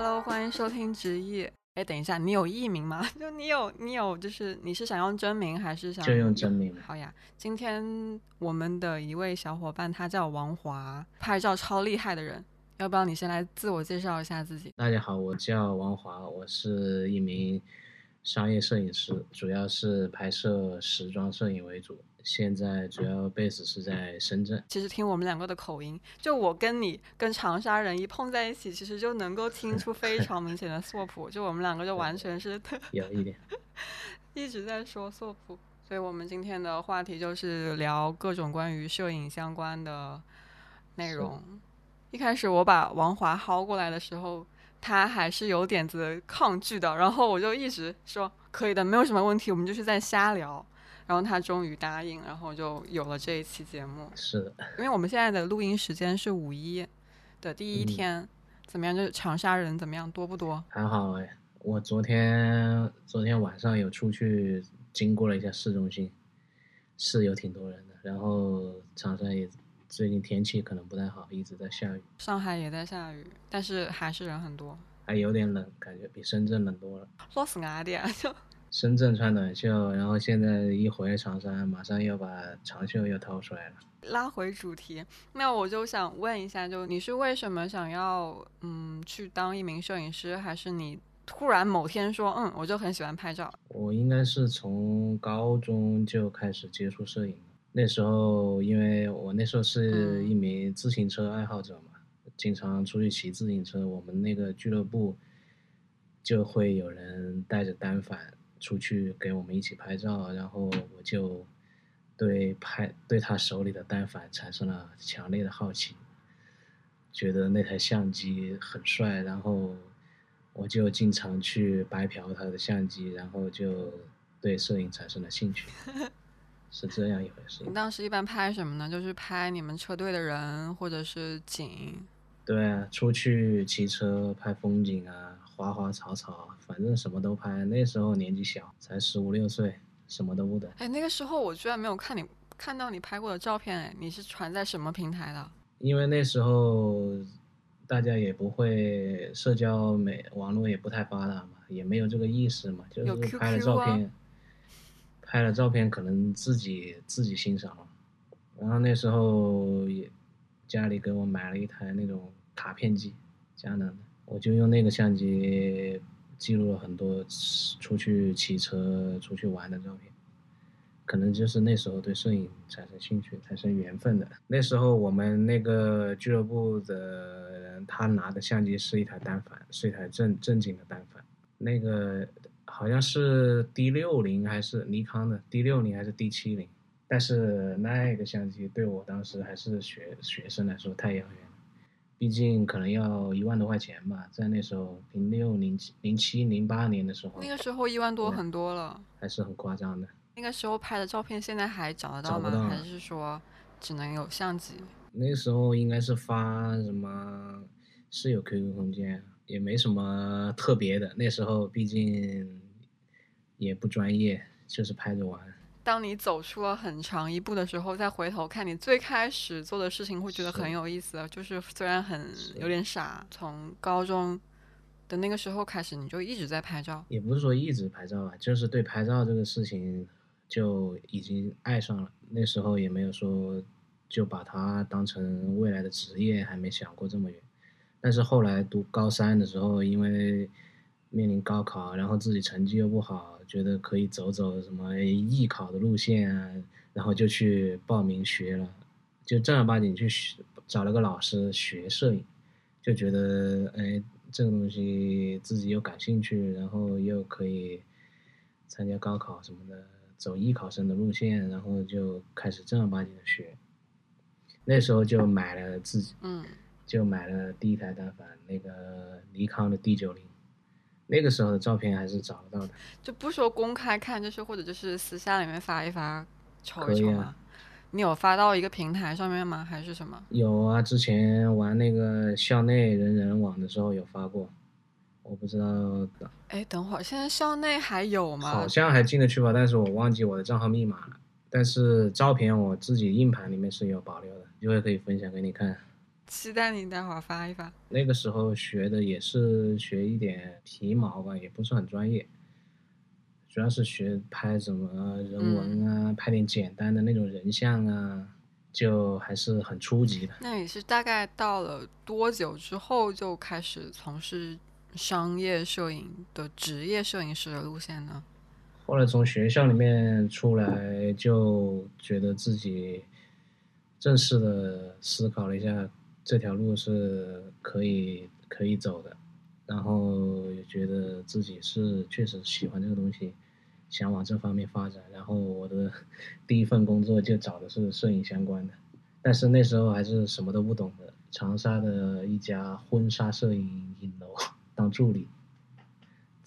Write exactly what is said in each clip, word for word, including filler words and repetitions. Hello， 欢迎收听直译。哎，等一下，你有艺名吗？就你有你有，就是你是想用真名还是想就用真名？好呀，今天我们的一位小伙伴，他叫王华，拍照超厉害的人。要不要你先来自我介绍一下自己？大家好，我叫王华，我是一名商业摄影师，主要是拍摄时装摄影为主。现在主要 base 是在深圳。其实听我们两个的口音，就我跟你跟长沙人一碰在一起，其实就能够听出非常明显的索普。就我们两个就完全是有一点一直在说索普。所以我们今天的话题就是聊各种关于摄影相关的内容。一开始我把王华薅过来的时候，他还是有点子抗拒的，然后我就一直说可以的，没有什么问题，我们就是在瞎聊。然后他终于答应，然后就有了这一期节目。是的，因为我们现在的录音时间是五一的第一天、嗯、怎么样，就是长沙人怎么样，多不多？还好哎，我昨天昨天晚上有出去经过了一下市中心，是有挺多人的。然后长沙也最近天气可能不太好，一直在下雨。上海也在下雨，但是还是人很多，还有点冷，感觉比深圳冷多了。落死哪点就深圳穿短袖，然后现在一回长沙，马上又把长袖又掏出来了。拉回主题，那我就想问一下，就你是为什么想要嗯去当一名摄影师，还是你突然某天说嗯我就很喜欢拍照？我应该是从高中就开始接触摄影了。那时候因为我那时候是一名自行车爱好者嘛、嗯、经常出去骑自行车，我们那个俱乐部就会有人带着单反出去给我们一起拍照，然后我就对拍对他手里的单反产生了强烈的好奇，觉得那台相机很帅，然后我就经常去白嫖他的相机，然后就对摄影产生了兴趣。是这样一回事。你当时一般拍什么呢？就是拍你们车队的人或者是景？对啊，出去骑车拍风景啊，花花草草，反正什么都拍。那时候年纪小，才十五六岁，什么都不懂。哎，那个时候我居然没有看你看到你拍过的照片。哎，你是传在什么平台的？因为那时候大家也不会社交媒网络也不太发达嘛，也没有这个意识嘛，就是拍了照片，有 Q Q 啊、拍了照片可能自己自己欣赏了。然后那时候也家里给我买了一台那种卡片机，佳能的，我就用那个相机记录了很多出去骑车、出去玩的照片。可能就是那时候对摄影产生兴趣、产生缘分的。那时候我们那个俱乐部的人，他拿的相机是一台单反，是一台正正经的单反，那个好像是 D 六十 还是尼康的 D 六十 还是 D 七十， 但是那个相机对我当时还是学学生来说太遥远。毕竟可能要一万多块钱吧，在那时候零六零零七零八年的时候，那个时候一万多很多了，还是很夸张的。那个时候拍的照片现在还找得到吗？到还是说只能有相机？那个时候应该是发什么是有 Q Q 空间，也没什么特别的。那时候毕竟也不专业，就是拍着玩。当你走出了很长一步的时候，再回头看你最开始做的事情，会觉得很有意思。就是虽然很有点傻，从高中的那个时候开始你就一直在拍照。也不是说一直拍照吧，就是对拍照这个事情就已经爱上了。那时候也没有说就把它当成未来的职业，还没想过这么远。但是后来读高三的时候，因为面临高考，然后自己成绩又不好，觉得可以走走什么艺考的路线啊，然后就去报名学了，就正儿八经去学，找了个老师学摄影，就觉得哎，这个东西自己又感兴趣，然后又可以参加高考什么的，走艺考生的路线，然后就开始正儿八经的学。那时候就买了自己，嗯，就买了第一台单反，那个尼康的 D 九十。那个时候的照片还是找得到的，就不说公开看，就是或者就是私下里面发一发瞅一瞅嘛、啊。你有发到一个平台上面吗？还是什么？有啊，之前玩那个校内人人网的时候有发过，我不知道。哎，等会儿，现在校内还有吗？好像还进得去吧，但是我忘记我的账号密码了。但是照片我自己硬盘里面是有保留的，一会可以分享给你看。期待你待会儿发一发。那个时候学的也是学一点皮毛吧，也不是很专业，主要是学拍什么人文啊，嗯、拍点简单的那种人像啊，就还是很初级的。那你是大概到了多久之后就开始从事商业摄影的职业摄影师的路线呢？后来从学校里面出来，就觉得自己正式的思考了一下，这条路是可以可以走的，然后也觉得自己是确实喜欢这个东西，想往这方面发展。然后我的第一份工作就找的是摄影相关的，但是那时候还是什么都不懂的，长沙的一家婚纱摄影影楼当助理，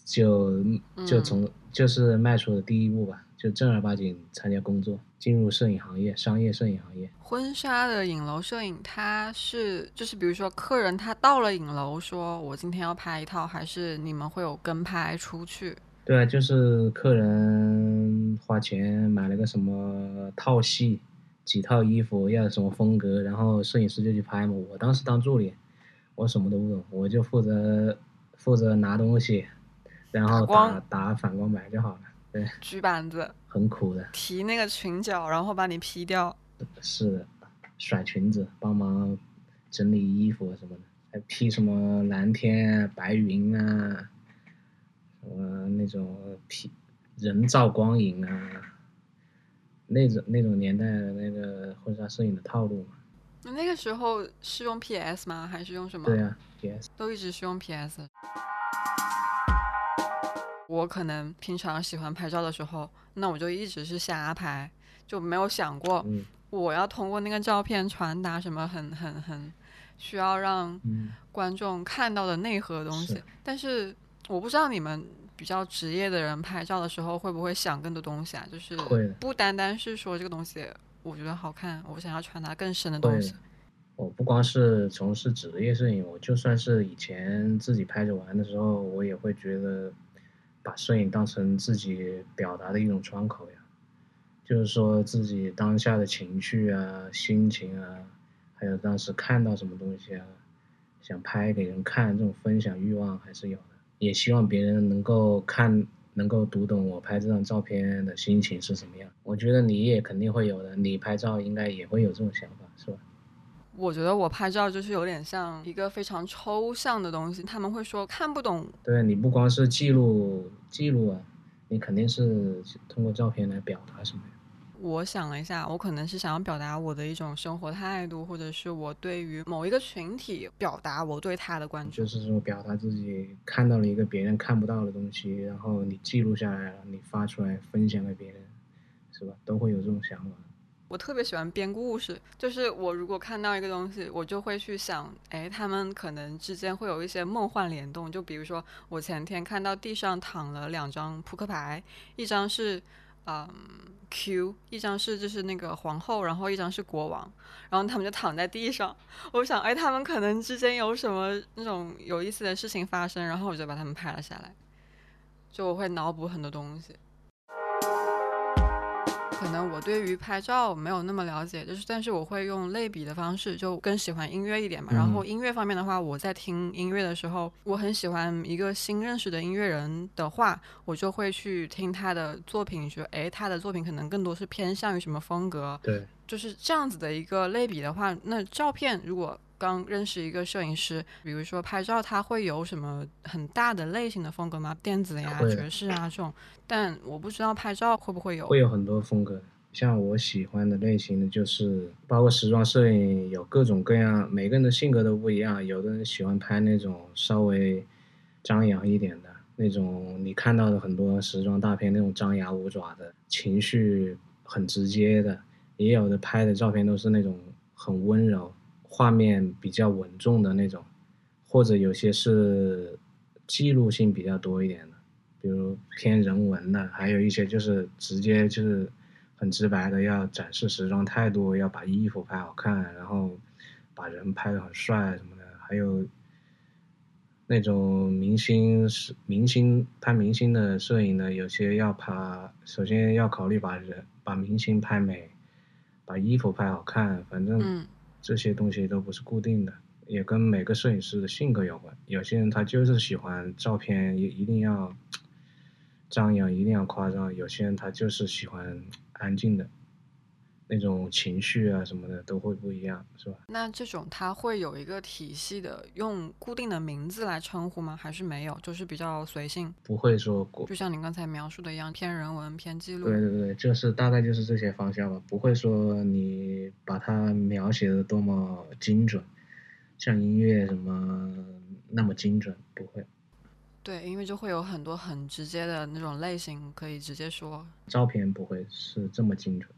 就就从、嗯、就是迈出的第一步吧，就正儿八经参加工作，进入摄影行业，商业摄影行业。婚纱的影楼摄影，它是就是比如说客人他到了影楼说我今天要拍一套，还是你们会有跟拍出去？对啊，就是客人花钱买了个什么套系，几套衣服要什么风格，然后摄影师就去拍嘛。我当时当助理，我什么都不懂，我就负责负责拿东西，然后 打, 打反光板就好了。对，举板子很苦的，提那个裙角然后把你劈掉。是的，甩裙子，帮忙整理衣服什么的，还劈什么蓝天白云啊，什么那种劈人造光影啊，那种那种年代的那个婚纱摄影的套路嘛。那个时候是用 P S 吗？还是用什么？对啊 ，P S 都一直是用 P S。我可能平常喜欢拍照的时候，那我就一直是瞎拍，就没有想过我要通过那个照片传达什么很很很需要让观众看到的内核的东西、嗯、但是我不知道你们比较职业的人拍照的时候会不会想更多东西啊，就是不单单是说这个东西我觉得好看，我想要传达更深的东西。我不光是从事职业摄影，我就算是以前自己拍着玩的时候，我也会觉得把摄影当成自己表达的一种窗口呀，就是说自己当下的情绪啊、心情啊，还有当时看到什么东西啊，想拍给人看，这种分享欲望还是有的，也希望别人能够看，能够读懂我拍这张照片的心情是什么样。我觉得你也肯定会有的，你拍照应该也会有这种想法，是吧？我觉得我拍照就是有点像一个非常抽象的东西，他们会说看不懂。对，你不光是记录记录啊，你肯定是通过照片来表达什么呀。我想了一下，我可能是想要表达我的一种生活态度，或者是我对于某一个群体表达我对他的关注，就是说表达自己看到了一个别人看不到的东西，然后你记录下来了，你发出来分享给别人，是吧？都会有这种想法。我特别喜欢编故事，就是我如果看到一个东西，我就会去想，哎，他们可能之间会有一些梦幻联动。就比如说，我前天看到地上躺了两张扑克牌，一张是嗯 Q， 一张是就是那个皇后，然后一张是国王，然后他们就躺在地上。我想，哎，他们可能之间有什么那种有意思的事情发生，然后我就把他们拍了下来。就我会脑补很多东西。可能我对于拍照没有那么了解，就是但是我会用类比的方式，就更喜欢音乐一点嘛。然后音乐方面的话，我在听音乐的时候，我很喜欢一个新认识的音乐人的话，我就会去听他的作品，觉得哎，他的作品可能更多是偏向于什么风格。对，就是这样子的一个类比的话，那照片如果刚认识一个摄影师，比如说拍照，他会有什么很大的类型的风格吗？电子呀、爵士啊这种，但我不知道拍照会不会有。会有很多风格，像我喜欢的类型的就是，包括时装摄影有各种各样，每个人的性格都不一样，有的人喜欢拍那种稍微张扬一点的，那种你看到的很多时装大片那种张牙舞爪的，情绪很直接的，也有的拍的照片都是那种很温柔，画面比较稳重的那种，或者有些是记录性比较多一点的，比如偏人文的，还有一些就是直接就是很直白的要展示时装态度，要把衣服拍好看，然后把人拍得很帅什么的，还有那种明星明星拍明星的摄影呢，有些要拍，首先要考虑把人把明星拍美，把衣服拍好看，反正、嗯这些东西都不是固定的，也跟每个摄影师的性格有关。有些人他就是喜欢照片也一定要张扬，一定要夸张；有些人他就是喜欢安静的，那种情绪啊什么的都会不一样，是吧？那这种他会有一个体系的，用固定的名字来称呼吗？还是没有，就是比较随性？不会说过，就像你刚才描述的一样，偏人文、偏记录。对对对，就是大概就是这些方向吧，不会说你把它描写的多么精准。像音乐什么那么精准，不会。对，因为就会有很多很直接的那种类型可以直接说。照片不会是这么精准。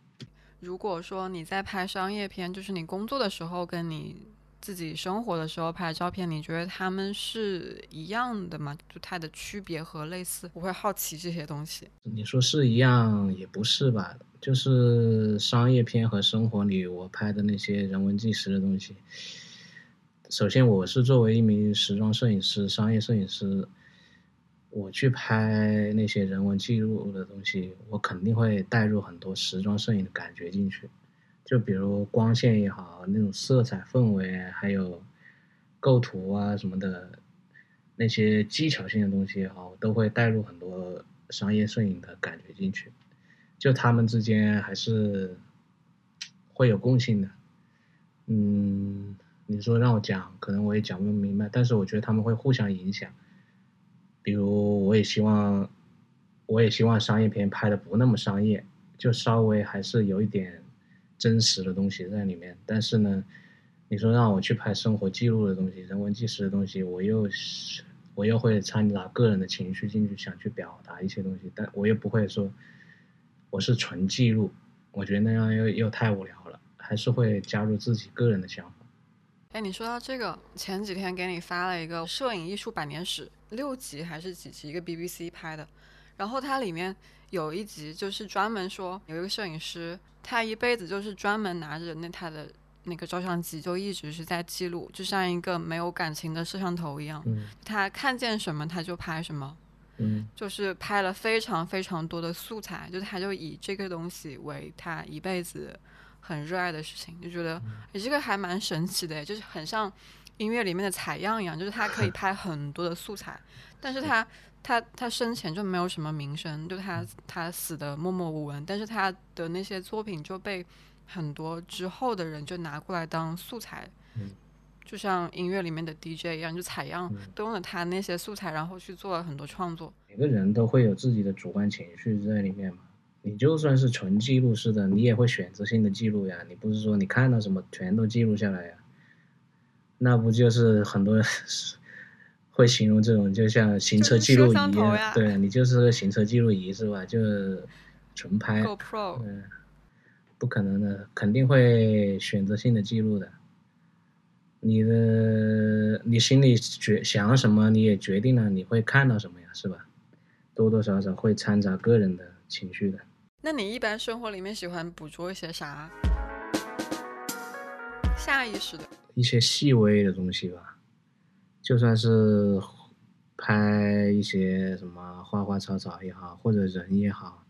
如果说你在拍商业片，就是你工作的时候跟你自己生活的时候拍照片，你觉得他们是一样的吗？就它的区别和类似，我会好奇这些东西。你说是一样也不是吧，就是商业片和生活里我拍的那些人文纪实的东西，首先我是作为一名时装摄影师、商业摄影师，我去拍那些人文记录的东西，我肯定会带入很多时装摄影的感觉进去，就比如光线也好，那种色彩氛围，还有构图啊什么的，那些技巧性的东西也好，我都会带入很多商业摄影的感觉进去，就他们之间还是会有共性的。嗯，你说让我讲可能我也讲不明白，但是我觉得他们会互相影响。比如我也希望我也希望商业片拍的不那么商业，就稍微还是有一点真实的东西在里面，但是呢你说让我去拍生活记录的东西、人文纪实的东西，我又我又会掺杂个人的情绪进去，想去表达一些东西，但我又不会说我是纯记录，我觉得那样又又太无聊了，还是会加入自己个人的想法。哎，你说到这个，前几天给你发了一个摄影艺术百年史，六集还是几集，一个 B B C 拍的，然后它里面有一集就是专门说有一个摄影师，他一辈子就是专门拿着那他的那个照相机就一直是在记录，就像一个没有感情的摄像头一样、嗯、他看见什么他就拍什么、嗯、就是拍了非常非常多的素材，就他就以这个东西为他一辈子很热爱的事情，就觉得哎，这个还蛮神奇的，就是很像音乐里面的采样一样，就是他可以拍很多的素材，但是他他他生前就没有什么名声，就他他死的默默无闻，但是他的那些作品就被很多之后的人就拿过来当素材，就像音乐里面的 D J 一样，就采样都用了他那些素材，然后去做了很多创作。每个人都会有自己的主观情绪在里面嘛。你就算是纯记录式的，你也会选择性的记录呀，你不是说你看到什么全都记录下来呀，那不就是很多人会形容这种就像行车记录仪、就是、对，你就是个行车记录仪是吧，就纯拍 GoPro、嗯、不可能的，肯定会选择性的记录的，你的你心里决想什么你也决定了你会看到什么呀，是吧，多多少少会掺杂个人的情绪的。那你一般生活里面喜欢捕捉一些啥？下意识的一些细微的东西吧，就算是拍一些什么花花草草也好，或者人也好，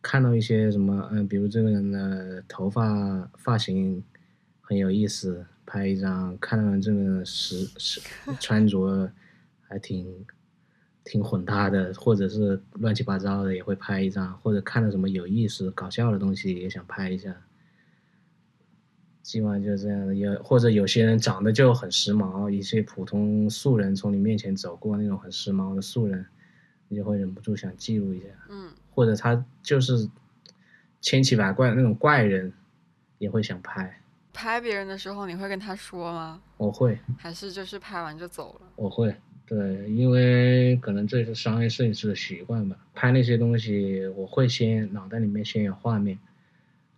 看到一些什么嗯、呃，比如这个人的头发发型很有意思，拍一张；看到这个时时穿着还挺。挺混搭的，或者是乱七八糟的也会拍一张，或者看到什么有意思搞笑的东西也想拍一下，基本上就是这样的。有或者有些人长得就很时髦，一些普通素人从你面前走过那种很时髦的素人，你就会忍不住想记录一下。嗯，或者他就是千奇百怪那种怪人也会想拍。拍别人的时候你会跟他说吗？我会。还是就是拍完就走了？我会，对，因为可能这是商业摄影师的习惯吧，拍那些东西我会先脑袋里面先有画面，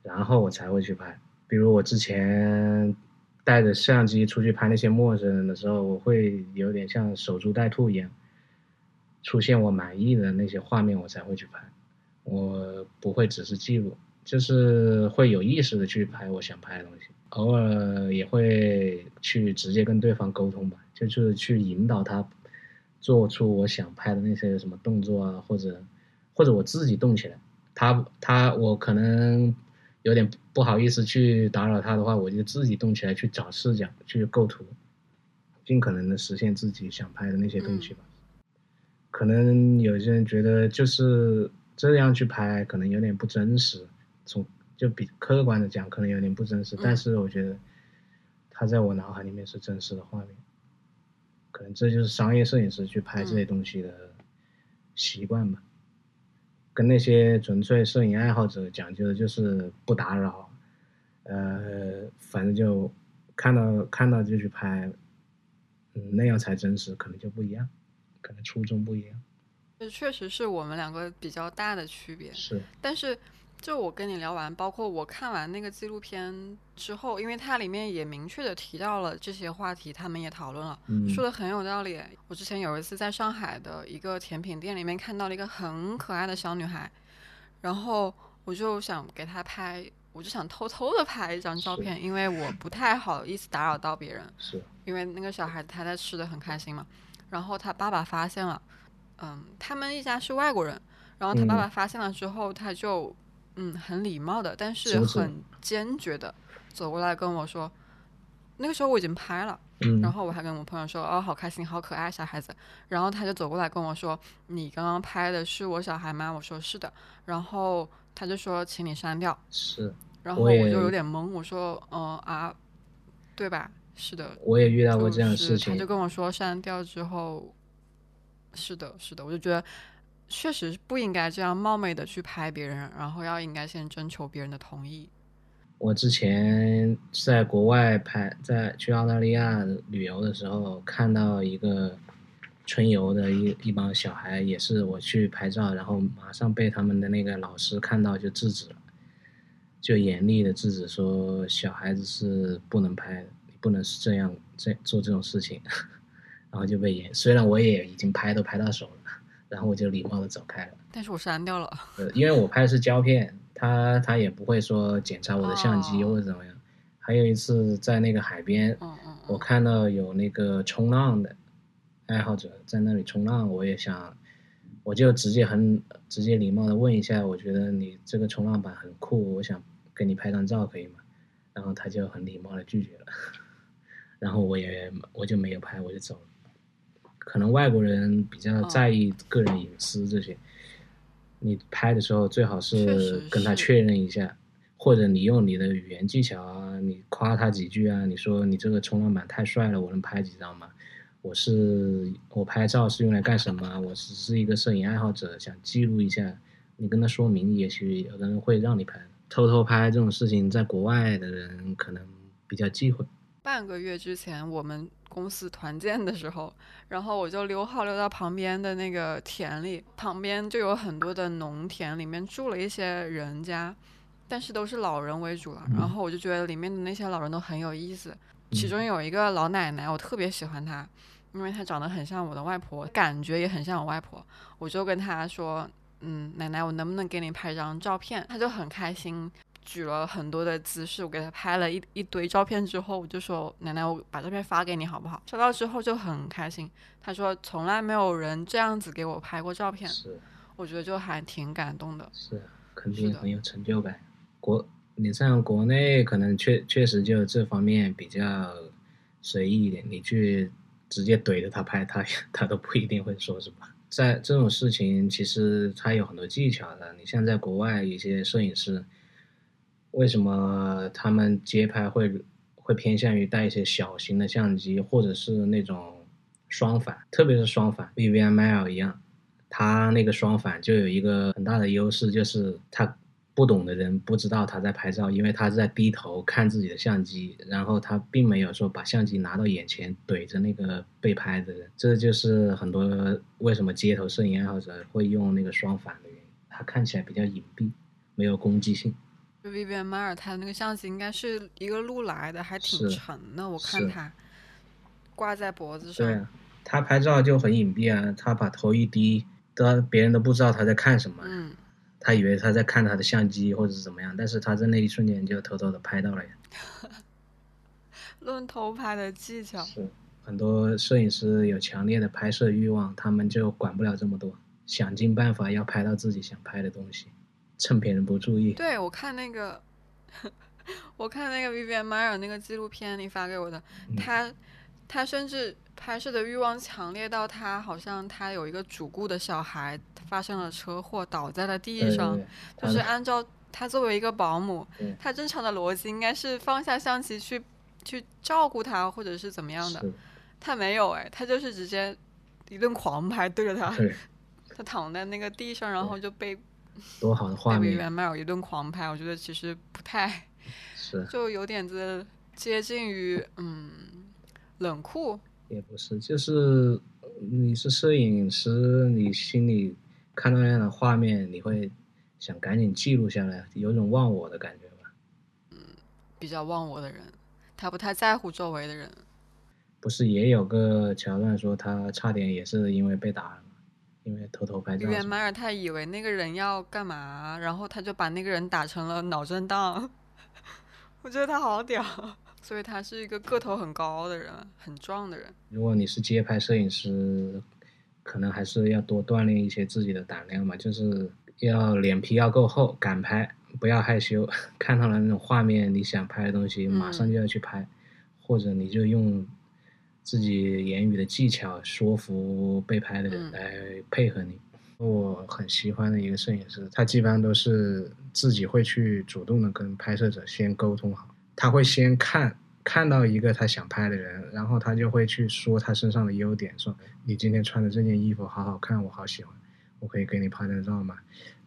然后我才会去拍。比如我之前带着相机出去拍那些陌生人的时候，我会有点像守株待兔一样，出现我满意的那些画面我才会去拍，我不会只是记录，就是会有意识的去拍我想拍的东西。偶尔也会去直接跟对方沟通吧，就是去引导他做出我想拍的那些什么动作啊，或者或者我自己动起来，他他我可能有点不好意思去打扰他的话，我就自己动起来去找视角去构图，尽可能的实现自己想拍的那些东西吧。嗯、可能有些人觉得就是这样去拍可能有点不真实，从就比客观的讲可能有点不真实，嗯、但是我觉得它在我脑海里面是真实的画面，可能这就是商业摄影师去拍这些东西的习惯吧。嗯、跟那些纯粹摄影爱好者讲究的就是不打扰，呃，反正就看到看到就去拍，嗯，那样才真实，可能就不一样，可能初衷不一样。这确实是我们两个比较大的区别。是，但是就我跟你聊完，包括我看完那个纪录片之后，因为它里面也明确的提到了这些话题，他们也讨论了，嗯、说的很有道理。我之前有一次在上海的一个甜品店里面看到了一个很可爱的小女孩，然后我就想给她拍，我就想偷偷的拍一张照片，因为我不太好意思打扰到别人，是因为那个小孩她在吃的很开心嘛。然后她爸爸发现了，嗯，他们一家是外国人，然后她爸爸发现了之后，她、嗯、就嗯，很礼貌的，但是很坚决的走过来跟我说，那个时候我已经拍了，嗯、然后我还跟我朋友说，哦，好开心，好可爱，小孩子。然后他就走过来跟我说，你刚刚拍的是我小孩吗？我说是的。然后他就说，请你删掉。是。然后我就有点懵，我说，嗯啊，对吧？是的。我也遇到过这样的事情。就是、他就跟我说删掉之后，是的，是的，我就觉得。确实不应该这样冒昧的去拍别人，然后要应该先征求别人的同意。我之前在国外拍，在去澳大利亚旅游的时候，看到一个春游的一一帮小孩，也是我去拍照，然后马上被他们的那个老师看到就制止了，就严厉的制止说小孩子是不能拍的，不能是这样这做这种事情，然后就被严。虽然我也已经拍都拍到手了。然后我就礼貌的走开了，但是我删掉了，因为我拍的是胶片，他他也不会说检查我的相机或者怎么样。哦、还有一次在那个海边，嗯嗯、我看到有那个冲浪的爱好者在那里冲浪，我也想，我就直接很直接礼貌的问一下，我觉得你这个冲浪板很酷，我想跟你拍张照可以吗？然后他就很礼貌的拒绝了，然后我也我就没有拍，我就走了。可能外国人比较在意个人隐私这些，哦、你拍的时候最好是跟他确认一下，或者你用你的语言技巧啊，你夸他几句啊，你说你这个冲浪板太帅了，我能拍几张吗？我是我拍照是用来干什么？我只是一个摄影爱好者，想记录一下。你跟他说明，也许有的人会让你拍。偷偷拍这种事情，在国外的人可能比较忌讳。半个月之前，我们公司团建的时候，然后我就溜号溜到旁边的那个田里，旁边就有很多的农田，里面住了一些人家，但是都是老人为主了。然后我就觉得里面的那些老人都很有意思，其中有一个老奶奶，我特别喜欢她，因为她长得很像我的外婆，感觉也很像我外婆。我就跟她说，嗯，奶奶，我能不能给你拍张照片？她就很开心。举了很多的姿势，我给他拍了一一堆照片之后，我就说奶奶，我把照片发给你好不好？收到之后就很开心，他说从来没有人这样子给我拍过照片，是，我觉得就还挺感动的，是，肯定很有成就感。国，你像国内可能确确实就这方面比较随意一点，你去直接怼着他拍，他他都不一定会说什么。在这种事情，其实他有很多技巧的。你像在国外一些摄影师。为什么他们街拍会会偏向于带一些小型的相机，或者是那种双反，特别是双反 ，Vivian Maier 一样，他那个双反就有一个很大的优势，就是他不懂的人不知道他在拍照，因为他在低头看自己的相机，然后他并没有说把相机拿到眼前怼着那个被拍的人，这就是很多为什么街头摄影爱好者会用那个双反的原因，他看起来比较隐蔽，没有攻击性。Vivian Maier 他那个相机应该是一个路来的，还挺沉的，我看他挂在脖子上。对啊，他拍照就很隐蔽啊，他把头一低，都别人都不知道他在看什么。嗯，他以为他在看他的相机或者是怎么样，但是他在那一瞬间就偷偷的拍到了呀。论偷拍的技巧，是很多摄影师有强烈的拍摄欲望，他们就管不了这么多，想尽办法要拍到自己想拍的东西。趁别人不注意。对，我看那个我看那个 Vivian Maier 那个纪录片你发给我的，他他甚至拍摄的欲望强烈到他好像他有一个主顾的小孩发生了车祸倒在了地上，对对对，就是按照他作为一个保姆，他正常的逻辑应该是放下象棋去去照顾他或者是怎么样的，他没有，哎，他就是直接一顿狂拍对着他，对，他躺在那个地上，然后就被多好的画面，被Vivian Maier一顿狂拍，我觉得其实不太是，就有点子接近于嗯冷酷，也不是，就是你是摄影师，你心里看到那样的画面，你会想赶紧记录下来，有种忘我的感觉吧。嗯，比较忘我的人，他不太在乎周围的人。不是也有个桥段说他差点也是因为被打了，因为偷偷拍照。Vivian Maier他以为那个人要干嘛，然后他就把那个人打成了脑震荡。我觉得他好屌，所以他是一个个头很高的人，很壮的人。如果你是街拍摄影师，可能还是要多锻炼一些自己的胆量嘛，就是要脸皮要够厚，敢拍，不要害羞。看到了那种画面，你想拍的东西，马上就要去拍，嗯、或者你就用自己言语的技巧说服被拍的人来配合你。嗯、我很喜欢的一个摄影师，他基本上都是自己会去主动的跟拍摄者先沟通好，他会先看看到一个他想拍的人，然后他就会去说他身上的优点，说你今天穿的这件衣服好好看，我好喜欢，我可以给你拍张照吗？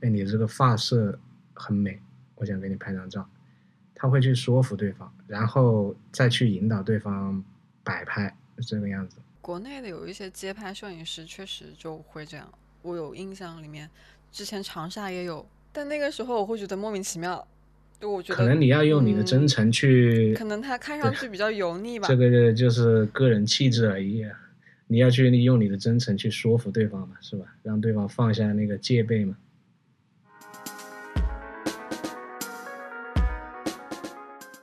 哎，你这个发色很美，我想给你拍张照。他会去说服对方，然后再去引导对方摆拍。这个样子，国内的有一些街拍摄影师确实就会这样，我有印象里面之前长沙也有，但那个时候我会觉得莫名其妙，我觉得可能你要用你的真诚去、嗯、可能他看上去比较油腻吧，这个就是个人气质而已、啊、你要去用你的真诚去说服对方嘛，是吧，让对方放下那个戒备嘛。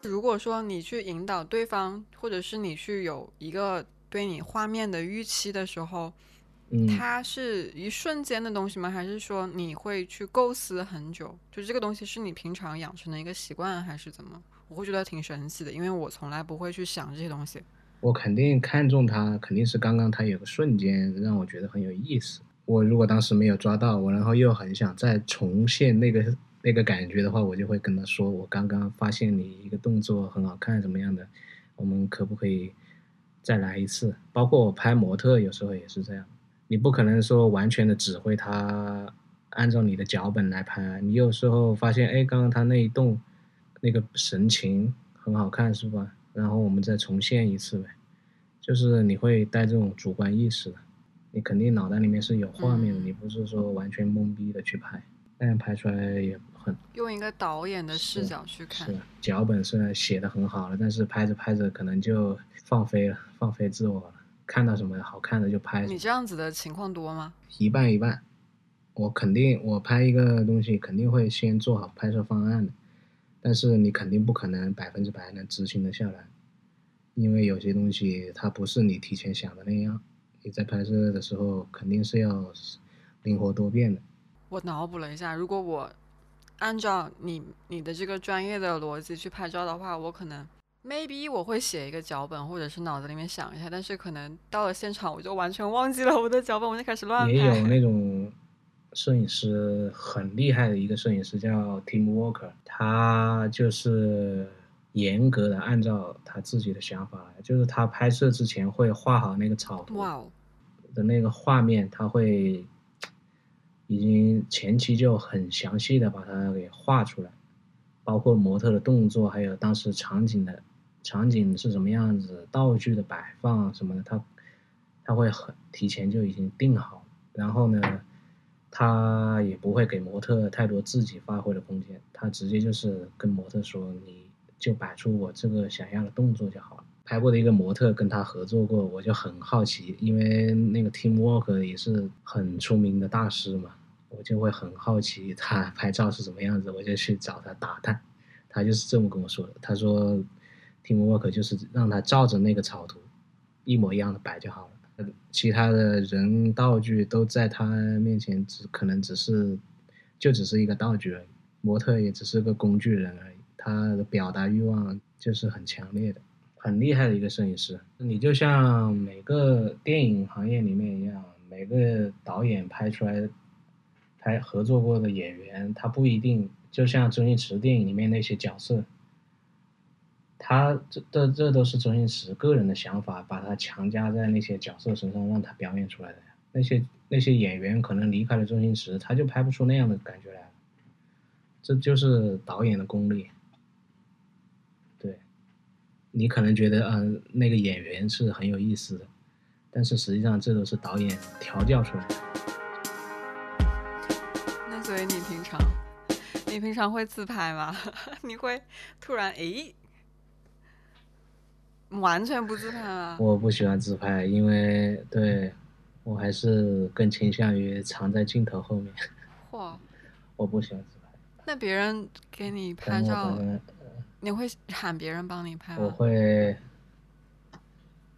如果说你去引导对方，或者是你去有一个对你画面的预期的时候、嗯、它是一瞬间的东西吗？还是说你会去构思很久？就这个东西是你平常养成的一个习惯还是怎么？我会觉得挺神奇的，因为我从来不会去想这些东西。我肯定看中它，肯定是刚刚它有个瞬间让我觉得很有意思，我如果当时没有抓到，我然后又很想再重现那个那个感觉的话，我就会跟他说，我刚刚发现你一个动作很好看怎么样的，我们可不可以再来一次。包括我拍模特有时候也是这样，你不可能说完全的指挥他按照你的脚本来拍，你有时候发现哎，刚刚他那一动那个神情很好看是吧，然后我们再重现一次呗，就是你会带这种主观意识的，你肯定脑袋里面是有画面的，你不是说完全懵逼的去拍，那样拍出来也很用一个导演的视角去看。是，脚本虽然写的很好了，但是拍着拍着可能就放飞了，放飞自我了，看到什么好看的就拍。你这样子的情况多吗？一半一半，我肯定我拍一个东西肯定会先做好拍摄方案的，但是你肯定不可能百分之百能执行的下来，因为有些东西它不是你提前想的那样，你在拍摄的时候肯定是要灵活多变的。我脑补了一下，如果我按照你你的这个专业的逻辑去拍照的话，我可能 maybe 我会写一个脚本，或者是脑子里面想一下，但是可能到了现场我就完全忘记了我的脚本，我就开始乱拍。也有那种摄影师很厉害的一个摄影师叫 Tim Walker， 他就是严格的按照他自己的想法来，就是他拍摄之前会画好那个草图的那个画面，他会已经前期就很详细的把它给画出来，包括模特的动作，还有当时场景的场景是什么样子，道具的摆放什么的，他他会很提前就已经定好，然后呢他也不会给模特太多自己发挥的空间，他直接就是跟模特说你就摆出我这个想要的动作就好了。拍过的一个模特跟他合作过，我就很好奇，因为那个 Tim Walker 也是很出名的大师嘛，我就会很好奇他拍照是什么样子，我就去找他打探。他就是这么跟我说的，他说 Tim Walker 就是让他照着那个草图一模一样的摆就好了，其他的人道具都在他面前，只可能只是就只是一个道具而已，模特也只是个工具人而已。他的表达欲望就是很强烈的，很厉害的一个摄影师。你就像每个电影行业里面一样，每个导演拍出来他合作过的演员，他不一定就像周星驰电影里面那些角色，他这这这都是周星驰个人的想法，把他强加在那些角色身上让他表演出来的。那些那些演员可能离开了周星驰，他就拍不出那样的感觉来了。这就是导演的功力。对，你可能觉得嗯、呃、那个演员是很有意思的，但是实际上这都是导演调教出来的。那所以你平常你平常会自拍吗？你会突然诶？完全不自拍啊！我不喜欢自拍，因为对我还是更倾向于藏在镜头后面。嚯！我不喜欢自拍。那别人给你拍照，呃、你会喊别人帮你拍吗？我会，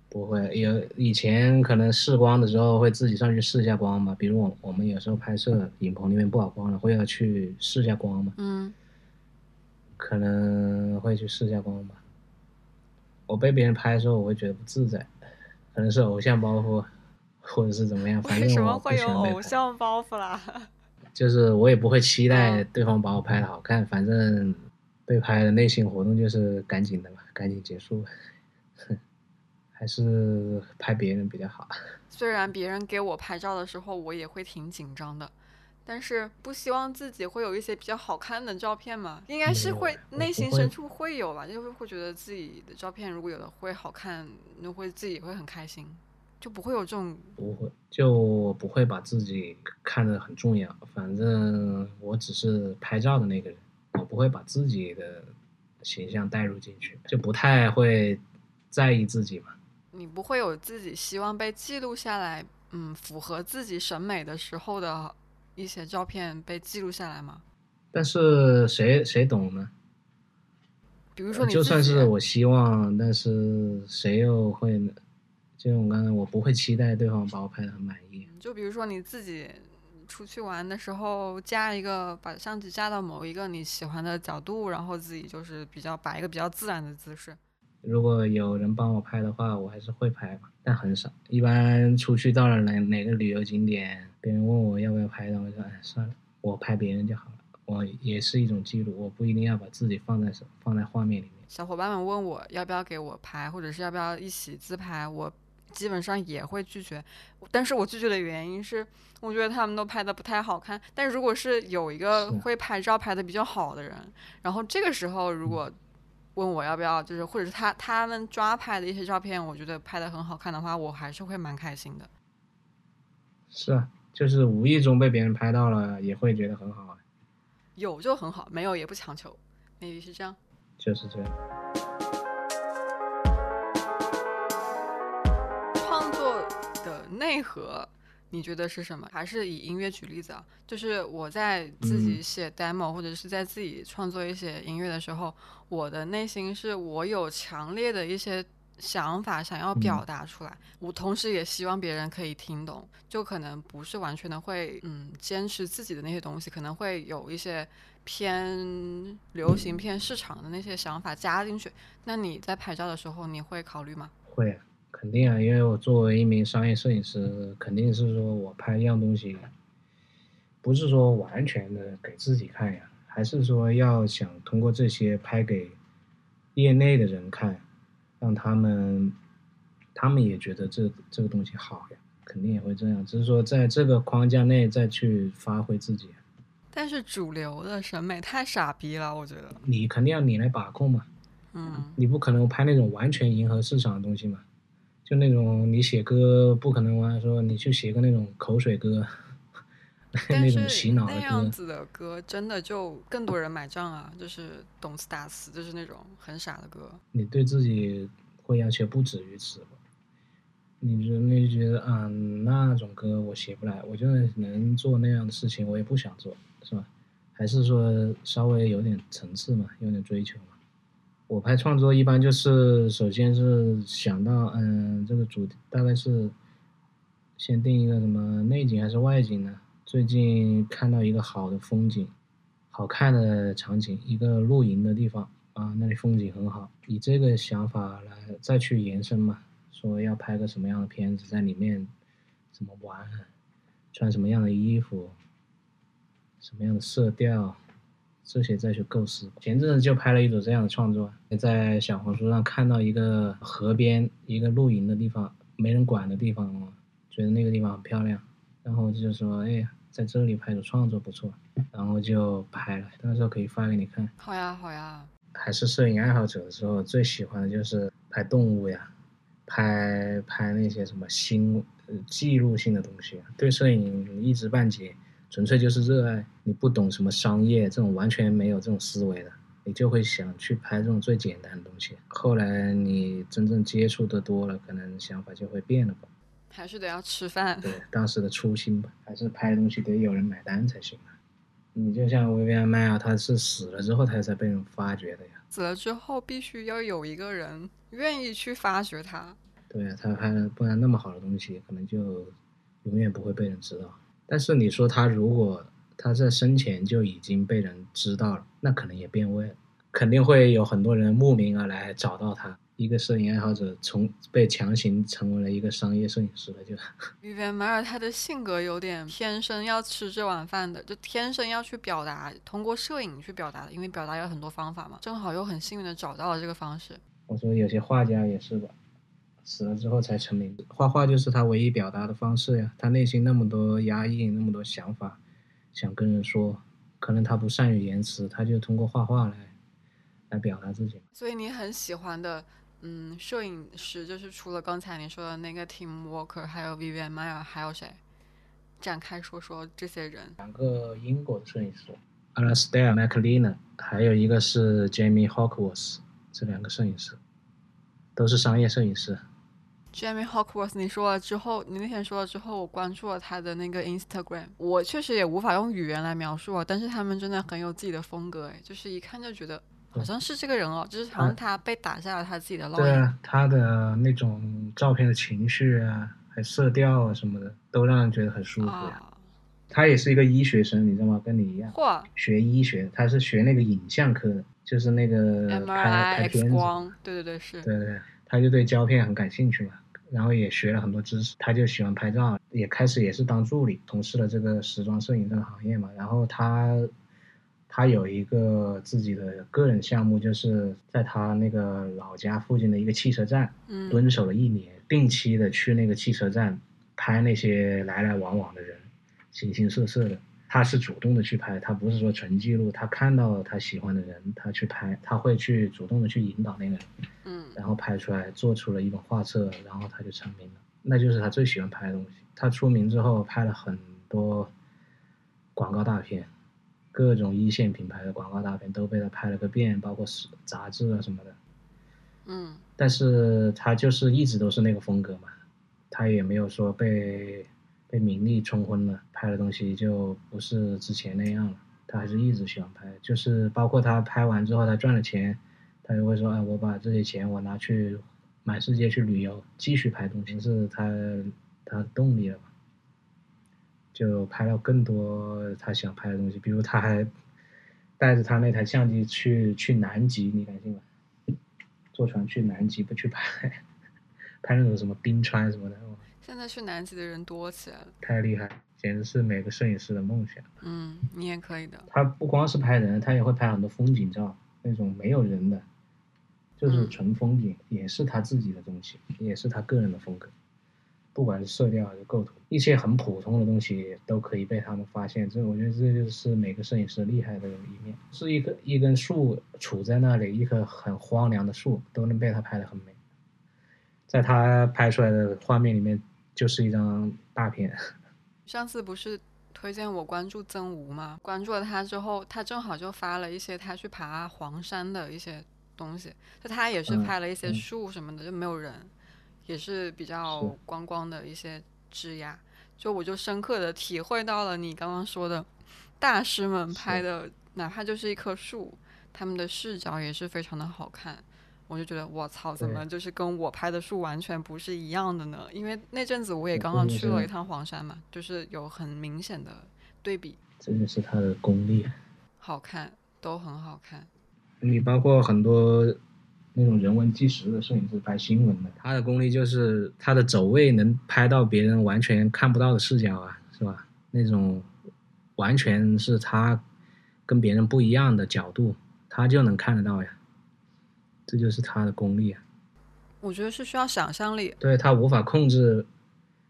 不会。有以前可能试光的时候会自己上去试一下光嘛，比如我我们有时候拍摄影棚里面不好光了，会要去试一下光嘛。嗯。可能会去试一下光吧。我被别人拍的时候我会觉得不自在，可能是偶像包袱或者是怎么样，反正我为什么会有偶像包袱啦？就是我也不会期待对方把我拍的好看，反正被拍的内心活动就是赶紧的嘛，赶紧结束，还是拍别人比较好。虽然别人给我拍照的时候我也会挺紧张的，但是不希望自己会有一些比较好看的照片嘛，应该是会内心深处会有吧，就是会觉得自己的照片如果有的会好看，就会自己会很开心，就不会有这种不会就不会把自己看得很重要。反正我只是拍照的那个人，我不会把自己的形象带入进去，就不太会在意自己嘛。你不会有自己希望被记录下来，嗯，符合自己审美的时候的一些照片被记录下来吗？但是谁谁懂呢？比如说你就算是我希望，但是谁又会呢？就我刚才我不会期待对方把我拍得很满意。就比如说你自己出去玩的时候加一个，把相机加到某一个你喜欢的角度，然后自己就是比较摆一个比较自然的姿势。如果有人帮我拍的话我还是会拍嘛，但很少。一般出去到了哪哪个旅游景点，别人问我要不要拍的，我说哎算了，我拍别人就好了，我也是一种记录，我不一定要把自己放在放在画面里面。小伙伴们问我要不要给我拍，或者是要不要一起自拍，我基本上也会拒绝。但是我拒绝的原因是我觉得他们都拍的不太好看，但如果是有一个会拍照拍的比较好的人，然后这个时候如果问我要不要，就是或者是他他们抓拍的一些照片我觉得拍的很好看的话，我还是会蛮开心的。是啊，就是无意中被别人拍到了也会觉得很好，有就很好，没有也不强求， maybe 是这样，就是这样。创作的内核你觉得是什么？还是以音乐举例子啊，就是我在自己写 demo、嗯、或者是在自己创作一些音乐的时候，我的内心是我有强烈的一些想法想要表达出来、嗯、我同时也希望别人可以听懂，就可能不是完全的会嗯坚持自己的那些东西，可能会有一些偏流行偏市场的那些想法加进去。那你在拍照的时候你会考虑吗？会啊，肯定啊，因为我作为一名商业摄影师，肯定是说我拍一样东西不是说完全的给自己看呀，还是说要想通过这些拍给业内的人看，让他们他们也觉得这这个东西好呀，肯定也会这样，只是说在这个框架内再去发挥自己。但是主流的审美太傻逼了，我觉得你肯定要你来把控嘛，嗯，你不可能拍那种完全迎合市场的东西嘛，就那种你写歌不可能玩说你去写个那种口水歌那种洗脑的歌，但是那样子的歌真的就更多人买账啊，就是懂词大词，就是那种很傻的歌。你对自己会要求不止于此，你就你觉得啊那种歌我写不来，我就能做那样的事情我也不想做，是吧？还是说稍微有点层次嘛，有点追求嘛。我拍创作一般就是首先是想到嗯这个主题大概是先定一个什么内景还是外景呢，最近看到一个好的风景好看的场景，一个露营的地方啊，那里风景很好，以这个想法来再去延伸嘛，说要拍个什么样的片子，在里面怎么玩，穿什么样的衣服，什么样的色调，这些再去构思。前阵子就拍了一组这样的创作，在小红书上看到一个河边一个露营的地方，没人管的地方，哦，觉得那个地方很漂亮，然后就说哎呀，在这里拍的创作不错，然后就拍了，到时候可以发给你看。好呀好呀。还是摄影爱好者的时候，最喜欢的就是拍动物呀，拍拍那些什么新、呃、记录性的东西。对摄影一知半解，纯粹就是热爱，你不懂什么商业这种，完全没有这种思维的，你就会想去拍这种最简单的东西。后来你真正接触的多了，可能想法就会变了吧。还是得要吃饭。对，当时的初心吧，还是拍东西得有人买单才行啊。你就像维维安迈尔，他是死了之后他才被人发掘的呀。死了之后必须要有一个人愿意去发掘他。对啊，他拍了，不然那么好的东西可能就永远不会被人知道。但是你说他如果他在生前就已经被人知道了，那可能也变味了，肯定会有很多人慕名而来找到他。一个摄影爱好者从被强行成为了一个商业摄影师了就。Vivian Maier他的性格有点天生要吃这碗饭的，就天生要去表达，通过摄影去表达的，因为表达有很多方法嘛，正好又很幸运的找到了这个方式。我说有些画家也是吧，死了之后才成名，画画就是他唯一表达的方式呀。他内心那么多压抑，那么多想法想跟人说，可能他不善于言辞，他就通过画画来来表达自己。所以你很喜欢的嗯，摄影师就是除了刚才你说的那个 Tim Walker 还有 Vivian Maier 还有谁？展开说说这些人。两个英国的摄影师 Alasdair McLellan 还有一个是 Jamie Hawkesworth， 这两个摄影师都是商业摄影师。 Jamie Hawkesworth 你说了之后，你那天说了之后我关注了他的那个 Instagram， 我确实也无法用语言来描述，但是他们真的很有自己的风格，就是一看就觉得好像是这个人哦，就是好像他被打下了他自己的烙印。对啊，他的那种照片的情绪啊，还色调啊什么的，都让人觉得很舒服啊。啊他也是一个医学生，你知道吗？跟你一样，学医学，他是学那个影像科的，就是那个 M R I X 光，对对对是。对对，他就对胶片很感兴趣嘛，然后也学了很多知识，他就喜欢拍照，也开始也是当助理，从事了这个时装摄影这个行业嘛，然后他。他有一个自己的个人项目，就是在他那个老家附近的一个汽车站，嗯，蹲守了一年，定期的去那个汽车站拍那些来来往往的人，形形色色的。他是主动的去拍，他不是说纯记录，他看到他喜欢的人，他去拍，他会去主动的去引导那个人，嗯，然后拍出来，做出了一本画册，然后他就成名了。那就是他最喜欢拍的东西。他出名之后拍了很多广告大片。各种一线品牌的广告大片都被他拍了个遍，包括杂志啊什么的。嗯，但是他就是一直都是那个风格嘛，他也没有说被被名利冲昏了，拍的东西就不是之前那样了。他还是一直喜欢拍，就是包括他拍完之后，他赚了钱，他就会说：“哎，我把这些钱我拿去满世界去旅游，继续拍东西。”是他他的动力了吧。就拍到更多他想拍的东西，比如他还带着他那台相机去去南极，你敢信吗？坐船去南极不去拍，拍那种什么冰川什么的。现在去南极的人多起来了，太厉害，简直是每个摄影师的梦想。嗯，你也可以的。他不光是拍人，他也会拍很多风景照，那种没有人的，就是纯风景，嗯，也是他自己的东西，也是他个人的风格。不管是色调还是构图，一些很普通的东西都可以被他们发现，这我觉得这就是每个摄影师厉害的一面。是一个一根树杵在那里，一棵很荒凉的树都能被他拍得很美，在他拍出来的画面里面就是一张大片。上次不是推荐我关注曾吴吗？关注了他之后，他正好就发了一些他去爬黄山的一些东西，就他也是拍了一些树什么的，嗯，就没有人，也是比较光光的一些枝桠，就我就深刻的体会到了你刚刚说的，大师们拍的，哪怕就是一棵树，他们的视角也是非常的好看。我就觉得，我操，怎么就是跟我拍的树完全不是一样的呢？因为那阵子我也刚刚去了一趟黄山嘛，就是有很明显的对比。这就是他的功力。好看，都很好看。你包括很多那种人文纪实的摄影师拍新闻的，他的功力就是他的走位能拍到别人完全看不到的视角啊，是吧？那种完全是他跟别人不一样的角度，他就能看得到呀，这就是他的功力啊。我觉得是需要想象力，对，他无法控制，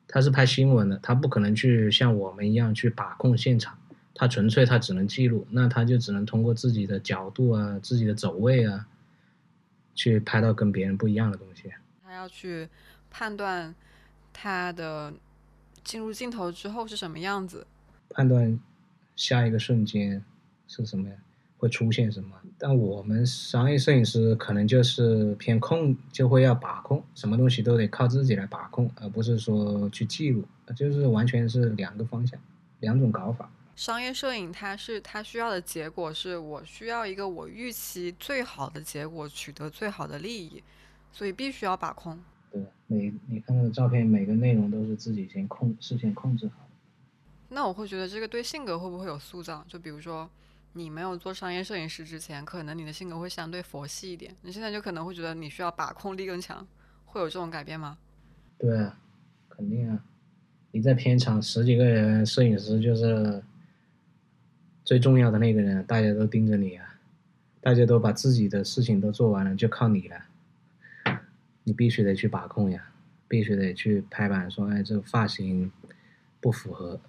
他是拍新闻的，他不可能去像我们一样去把控现场，他纯粹他只能记录，那他就只能通过自己的角度啊，自己的走位啊，去拍到跟别人不一样的东西。他要去判断他的进入镜头之后是什么样子，判断下一个瞬间是什么呀，会出现什么。但我们商业摄影师可能就是偏控，就会要把控，什么东西都得靠自己来把控，而不是说去记录，就是完全是两个方向，两种搞法。商业摄影它是它需要的结果是我需要一个我预期最好的结果，取得最好的利益，所以必须要把控。对，每你看到的照片每个内容都是自己先控事先控制好。那我会觉得这个对性格会不会有塑造？就比如说你没有做商业摄影师之前，可能你的性格会相对佛系一点，你现在就可能会觉得你需要把控力更强，会有这种改变吗？对啊，肯定啊。你在片场十几个人，摄影师就是最重要的那个人，大家都盯着你啊，大家都把自己的事情都做完了，就靠你了，你必须得去把控呀，必须得去拍板说，哎，这个发型不符合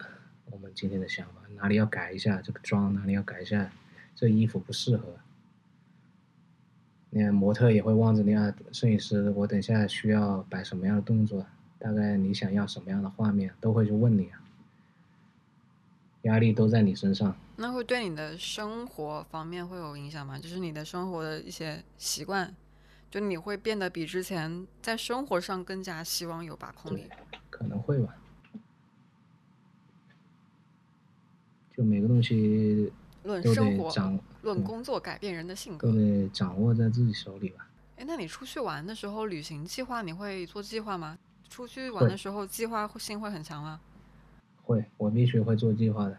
我们今天的想法，哪里要改一下，这个妆哪里要改一下，这衣服不适合。你看模特也会望着你啊，摄影师我等下需要摆什么样的动作，大概你想要什么样的画面，都会去问你啊，压力都在你身上。那会对你的生活方面会有影响吗？就是你的生活的一些习惯，就你会变得比之前在生活上更加希望有把控力？可能会吧，就每个东西论生活论工作改变人的性格，都得掌握在自己手里吧。哎，那你出去玩的时候旅行计划你会做计划吗？出去玩的时候计划性会很强吗？会，我必须会做计划的。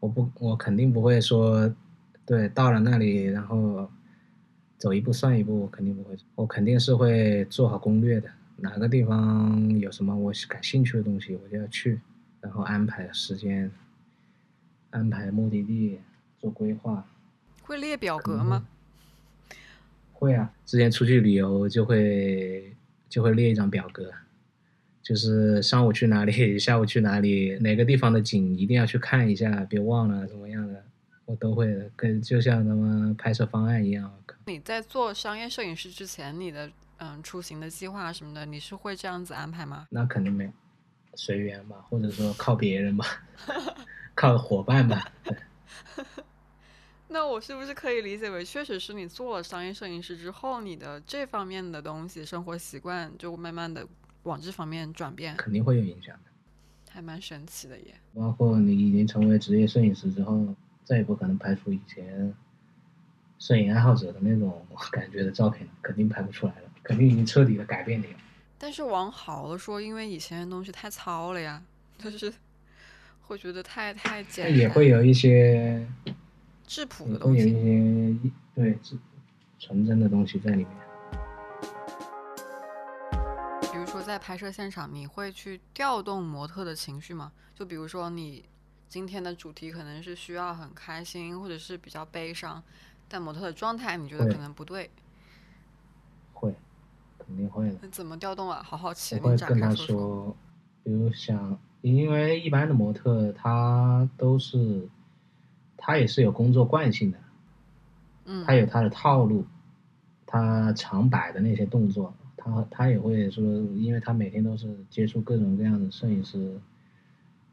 我不我肯定不会说对到了那里然后走一步算一步，我肯定不会，我肯定是会做好攻略的，哪个地方有什么我感兴趣的东西我就要去，然后安排时间，安排目的地，做规划。会列表格吗？会啊，之前出去旅游就会就会列一张表格，就是上午去哪里，下午去哪里，哪个地方的景一定要去看一下，别忘了怎么样的，我都会的，跟就像他们拍摄方案一样。你在做商业摄影师之前，你的嗯出行的计划什么的，你是会这样子安排吗？那肯定没有，随缘吧，或者说靠别人吧。靠伙伴吧。那我是不是可以理解为确实是你做了商业摄影师之后，你的这方面的东西生活习惯就慢慢的往这方面转变？肯定会有影响的，还蛮神奇的耶。包括你已经成为职业摄影师之后，再也不可能拍出以前摄影爱好者的那种感觉的照片，肯定拍不出来了，肯定已经彻底的改变你了。但是往好了说，因为以前的东西太糙了呀，就是会觉得太太简单，也会有一些质朴的东西，有一些对纯真的东西在里面。比如说在拍摄现场，你会去调动模特的情绪吗？就比如说你今天的主题可能是需要很开心，或者是比较悲伤，但模特的状态你觉得可能不对。会，肯定会的。那怎么调动啊？好好奇，你展开说说。比如想。因为一般的模特他都是他也是有工作惯性的，嗯，他有他的套路，他常摆的那些动作，他他也会说，因为他每天都是接触各种各样的摄影师，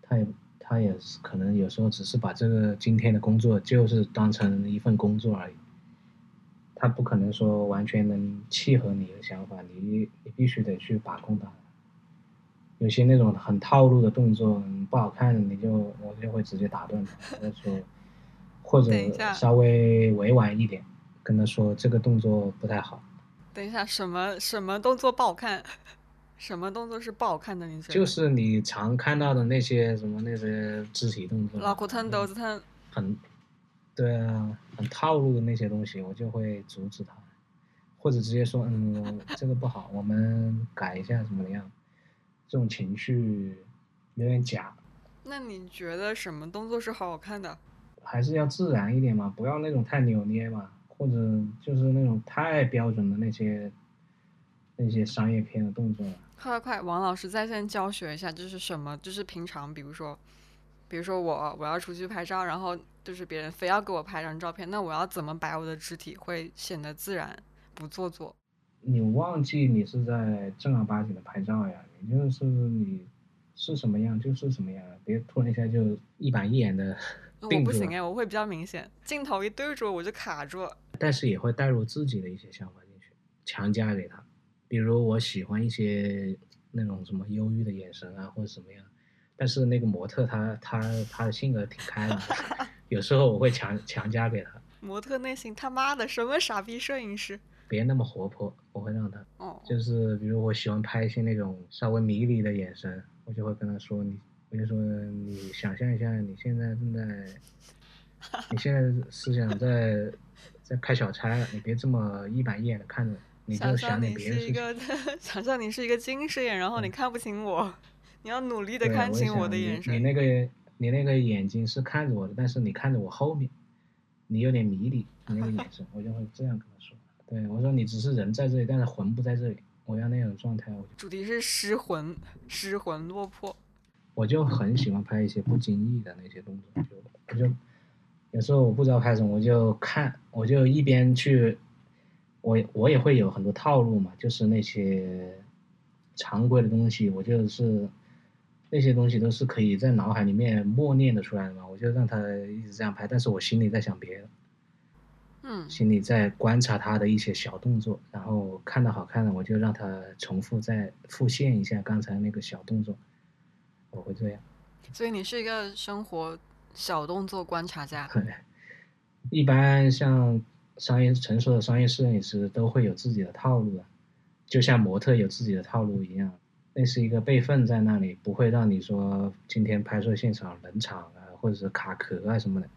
他也他也可能有时候只是把这个今天的工作就是当成一份工作而已，他不可能说完全能契合你的想法，你你必须得去把控他。有些那种很套路的动作不好看，你就我就会直接打断他，或者说或者稍微委婉一点跟他说这个动作不太好。等一下，什么什么动作不好看？什么动作是不好看的？你觉得就是你常看到的那些什么那些肢体动作，老骨疼、斗子疼，很对啊，很套路的那些东西，我就会阻止他，或者直接说，嗯，这个不好，我们改一下怎么样？这种情绪有点假。那你觉得什么动作是好看的？还是要自然一点嘛，不要那种太扭捏嘛，或者就是那种太标准的那些那些商业片的动作了。快快快，王老师在线教学一下，就是什么，就是平常，比如说，比如说我我要出去拍照，然后就是别人非要给我拍张照片，那我要怎么摆我的肢体会显得自然，不做作？你忘记你是在正儿八经的拍照呀，你就是你是什么样就是什么样，别突然一下就一板一眼的。我不行哎，我会比较明显，镜头一对着我就卡住。但是也会带入自己的一些想法进去，强加给他。比如我喜欢一些那种什么忧郁的眼神啊，或者什么样，但是那个模特他他他的性格挺开朗的，有时候我会强强加给他。模特内心他妈的什么傻逼摄影师？别那么活泼，我会让他。哦。就是比如我喜欢拍一些那种稍微迷离的眼神，我就会跟他说你。我就说，你想象一下，你现在正在，你现在思想在在开小差了，你别这么一板一眼的看着，你就想点别的事情。想象你是一个近视眼，然后你看不清我，嗯、你要努力的看清我的眼神。你, 你那个你那个眼睛是看着我的，但是你看着我后面，你有点迷离，你那个眼神，我就会这样跟他说。对，我说你只是人在这里，但是魂不在这里，我要那种状态。我主题是失魂，失魂落魄。我就很喜欢拍一些不经意的那些动作，就我就有时候我不知道拍什么，我就看，我就一边去，我我也会有很多套路嘛，就是那些常规的东西，我就是那些东西都是可以在脑海里面默念的出来的嘛，我就让他一直这样拍，但是我心里在想别的，嗯，心里在观察他的一些小动作，然后看到好看的，我就让他重复再复现一下刚才那个小动作。我会这样，所以你是一个生活小动作观察家。一般像商业成熟的商业摄影师都会有自己的套路的，就像模特有自己的套路一样，那是一个备份在那里，不会让你说今天拍摄现场冷场啊，或者是卡壳啊什么的。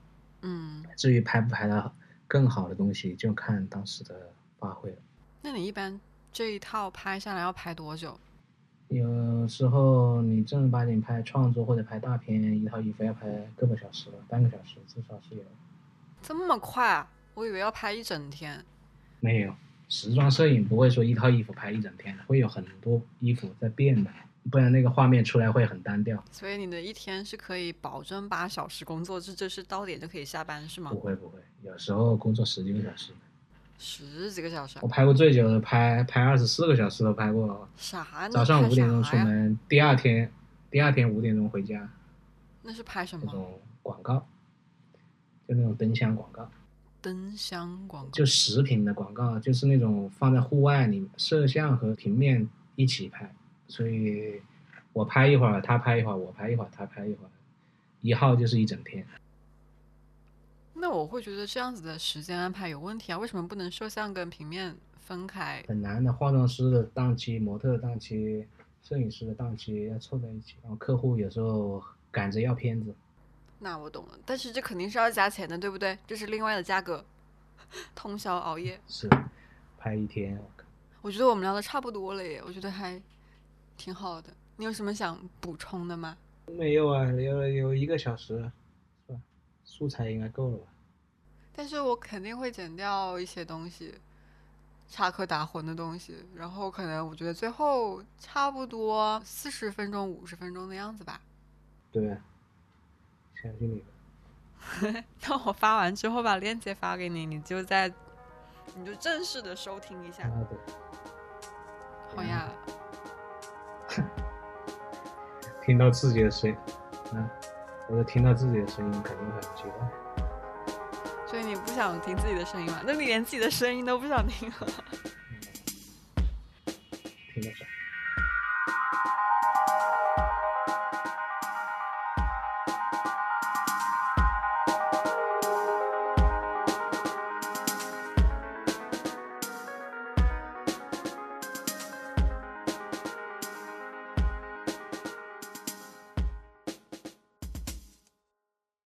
嗯，至于拍不拍到更好的东西，就看当时的发挥了。那你一般这一套拍下来要拍多久？有时候你正儿八经拍创作或者拍大片，一套衣服要拍个把小时，半个小时至少是有。这么快啊？我以为要拍一整天。没有，时装摄影不会说一套衣服拍一整天，会有很多衣服在变的，不然那个画面出来会很单调。所以你的一天是可以保证八小时工作，这就是到点就可以下班是吗？不会不会，有时候工作十几个小时。十几个小时，我拍过最久的拍拍二十四个小时都拍过。啥？早上五点钟出门，第二天第二天五点钟回家。那是拍什么？那种广告，就那种灯箱广告。灯箱广告就食品的广告，就是那种放在户外，你摄像和平面一起拍，所以我拍一会儿他拍一会儿，我拍一会儿他拍一会儿，一号就是一整天。那我会觉得这样子的时间安排有问题啊，为什么不能摄像跟平面分开？很难的，化妆师的档期、模特的档期、摄影师的档期要凑在一起，然后客户有时候赶着要片子。那我懂了，但是这肯定是要加钱的，对不对？这是另外的价格，通宵熬夜。是，拍一天。我觉得我们聊的差不多了耶，我觉得还挺好的。你有什么想补充的吗？没有啊，有有一个小时。素材应该够了吧，但是我肯定会剪掉一些东西，插科打诨的东西，然后可能我觉得最后差不多四十分钟、五十分钟的样子吧。对，相信你吧。那我发完之后把链接发给你，你就在，你就正式的收听一下。好的。好呀。听到自己的声音，嗯。我就听到自己的声音，肯定很奇怪。所以你不想听自己的声音吗？那你连自己的声音都不想听了？嗯，听得少。